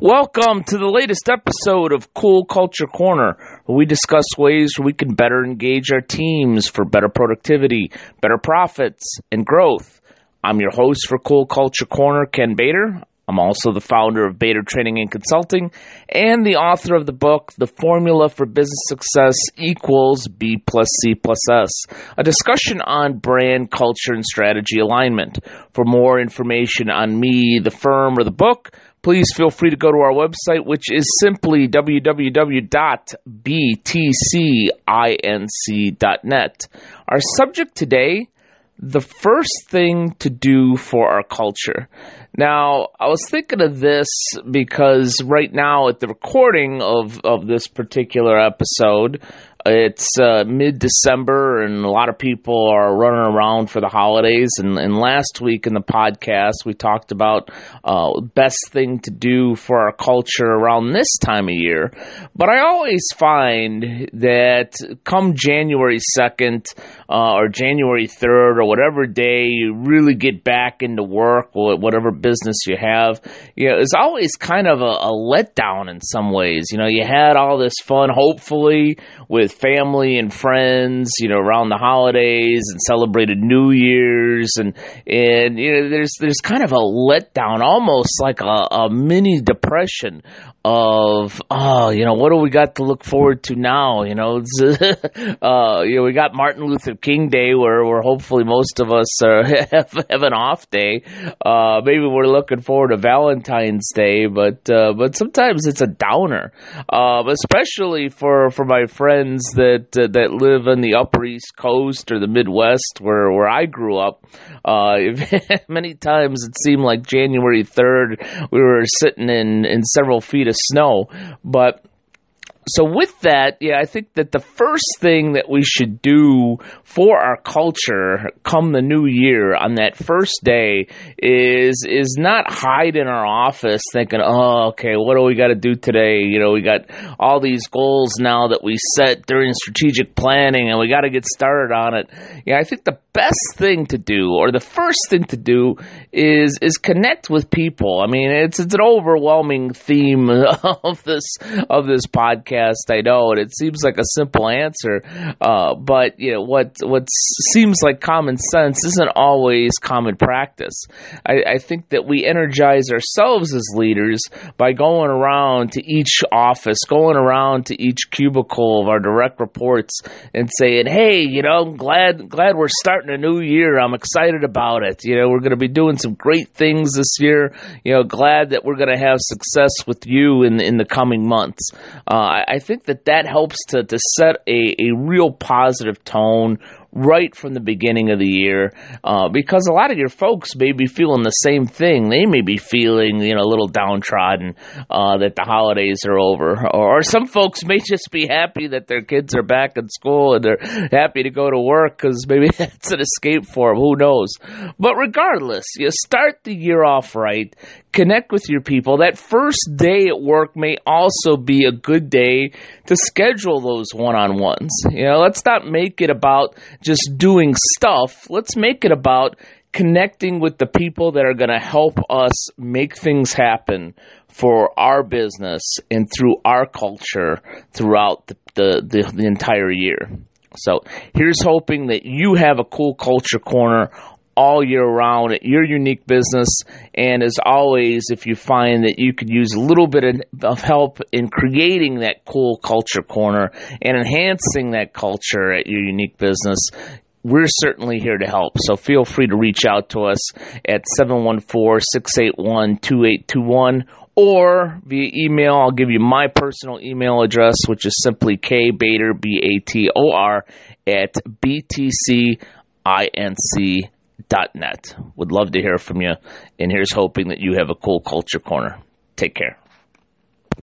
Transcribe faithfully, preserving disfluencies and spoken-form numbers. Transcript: Welcome to the latest episode of Cool Culture Corner, where we discuss ways we can better engage our teams for better productivity, better profits, and growth. I'm your host for Cool Culture Corner, Ken Bader. I'm also the founder of Bader Training and Consulting and the author of the book, The Formula for Business Success Equals B plus C plus S, a discussion on brand, culture, and strategy alignment. For more information on me, the firm, or the book, please feel free to go to our website, which is simply w w w dot b t c inc dot net. Our subject today: the first thing to do for our culture. Now, I was thinking of this because right now at the recording of, of this particular episode, it's uh, mid-December and a lot of people are running around for the holidays. And, and last week in the podcast, we talked about uh, best thing to do for our culture around this time of year. But I always find that come January second uh, or January third or whatever day you really get back into work or whatever business you have, you know, it's always kind of a, a letdown in some ways. You know, you had all this fun, hopefully, with family and friends, you know, around the holidays and celebrated New Year's, and and you know, there's there's kind of a letdown, almost like a, a mini depression of oh, you know, what do we got to look forward to now? You know, uh, you know, we got Martin Luther King Day, where where hopefully most of us are, have, have an off day. Uh, maybe we're looking forward to Valentine's Day, but uh, but sometimes it's a downer, uh, especially for for my friends that uh, that live on the Upper East Coast or the Midwest, where, where I grew up. Uh, many times it seemed like January third, we were sitting in, in several feet of snow. But so with that, yeah, I think that the first thing that we should do for our culture come the new year on that first day is is not hide in our office thinking, oh, okay, what do we got to do today? You know, we got all these goals now that we set during strategic planning and we got to get started on it. Yeah, I think the best thing to do, or the first thing to do, is is connect with people. I mean, it's it's an overwhelming theme of this of this podcast. I know, and it seems like a simple answer, uh, but you know, what what seems like common sense isn't always common practice. I, I think that we energize ourselves as leaders by going around to each office, going around to each cubicle of our direct reports, and saying, "Hey, you know, I'm glad glad we're starting a new year. I'm excited about it. You know, we're going to be doing some great things this year. You know, glad that we're going to have success with you in in the coming months." Uh, I think that that helps to, to set a, a real positive tone right from the beginning of the year, uh, because a lot of your folks may be feeling the same thing. They may be feeling, you know, a little downtrodden uh, that the holidays are over, or, or some folks may just be happy that their kids are back in school and they're happy to go to work because maybe that's an escape for them. Who knows? But regardless, you start the year off right. Connect with your people. That first day at work may also be a good day to schedule those one-on-ones. You know, let's not make it about just doing stuff. Let's make it about connecting with the people that are going to help us make things happen for our business and through our culture throughout the, the, the, the entire year. So here's hoping that you have a cool culture corner all year round at your unique business. And as always, if you find that you could use a little bit of help in creating that cool culture corner and enhancing that culture at your unique business, we're certainly here to help. So feel free to reach out to us at seven one four, six eight one, two eight two one or via email. I'll give you my personal email address, which is simply kbator, B A T O R, at B T C inc dot net. Would love to hear from you, and here's hoping that you have a cool culture corner. Take care.